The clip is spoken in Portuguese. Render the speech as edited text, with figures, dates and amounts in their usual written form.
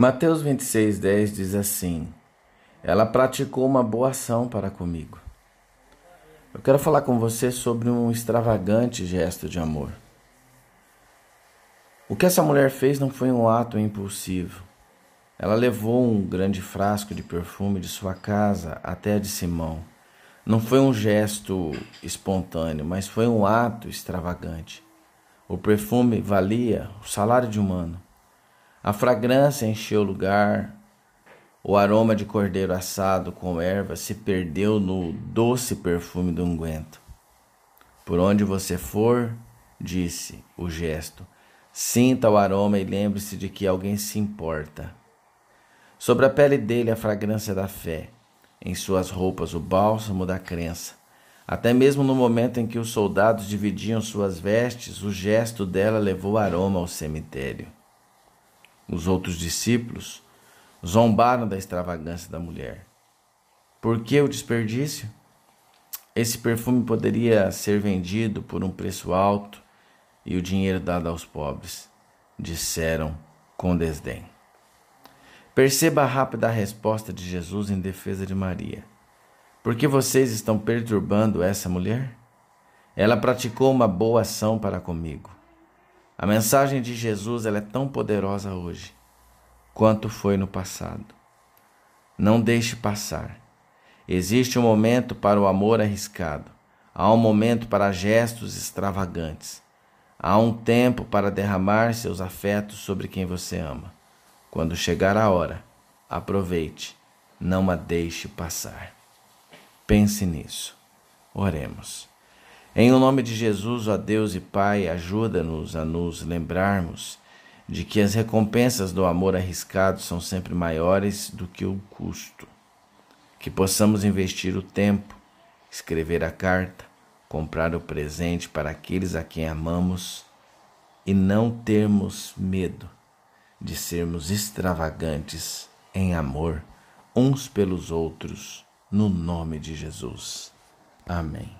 Mateus 26:10 diz assim: ela praticou uma boa ação para comigo. Eu quero falar com você sobre um extravagante gesto de amor. O que essa mulher fez não foi um ato impulsivo. Ela levou um grande frasco de perfume de sua casa até a de Simão. Não foi um gesto espontâneo, mas foi um ato extravagante. O perfume valia o salário de um ano. A fragrância encheu o lugar. O aroma de cordeiro assado com erva se perdeu no doce perfume do unguento. Por onde você for, disse o gesto, sinta o aroma e lembre-se de que alguém se importa. Sobre a pele dele a fragrância da fé, em suas roupas o bálsamo da crença. Até mesmo no momento em que os soldados dividiam suas vestes, o gesto dela levou aroma ao cemitério. Os outros discípulos zombaram da extravagância da mulher. Por que o desperdício? Esse perfume poderia ser vendido por um preço alto e o dinheiro dado aos pobres, disseram com desdém. Perceba a rápida resposta de Jesus em defesa de Maria. Por que vocês estão perturbando essa mulher? Ela praticou uma boa ação para comigo. A mensagem de Jesus ela é tão poderosa hoje quanto foi no passado. Não deixe passar. Existe um momento para o amor arriscado. Há um momento para gestos extravagantes. Há um tempo para derramar seus afetos sobre quem você ama. Quando chegar a hora, aproveite, não a deixe passar. Pense nisso. Oremos. Em o nome de Jesus, ó Deus e Pai, ajuda-nos a nos lembrarmos de que as recompensas do amor arriscado são sempre maiores do que o custo. Que possamos investir o tempo, escrever a carta, comprar o presente para aqueles a quem amamos e não termos medo de sermos extravagantes em amor uns pelos outros, no nome de Jesus. Amém.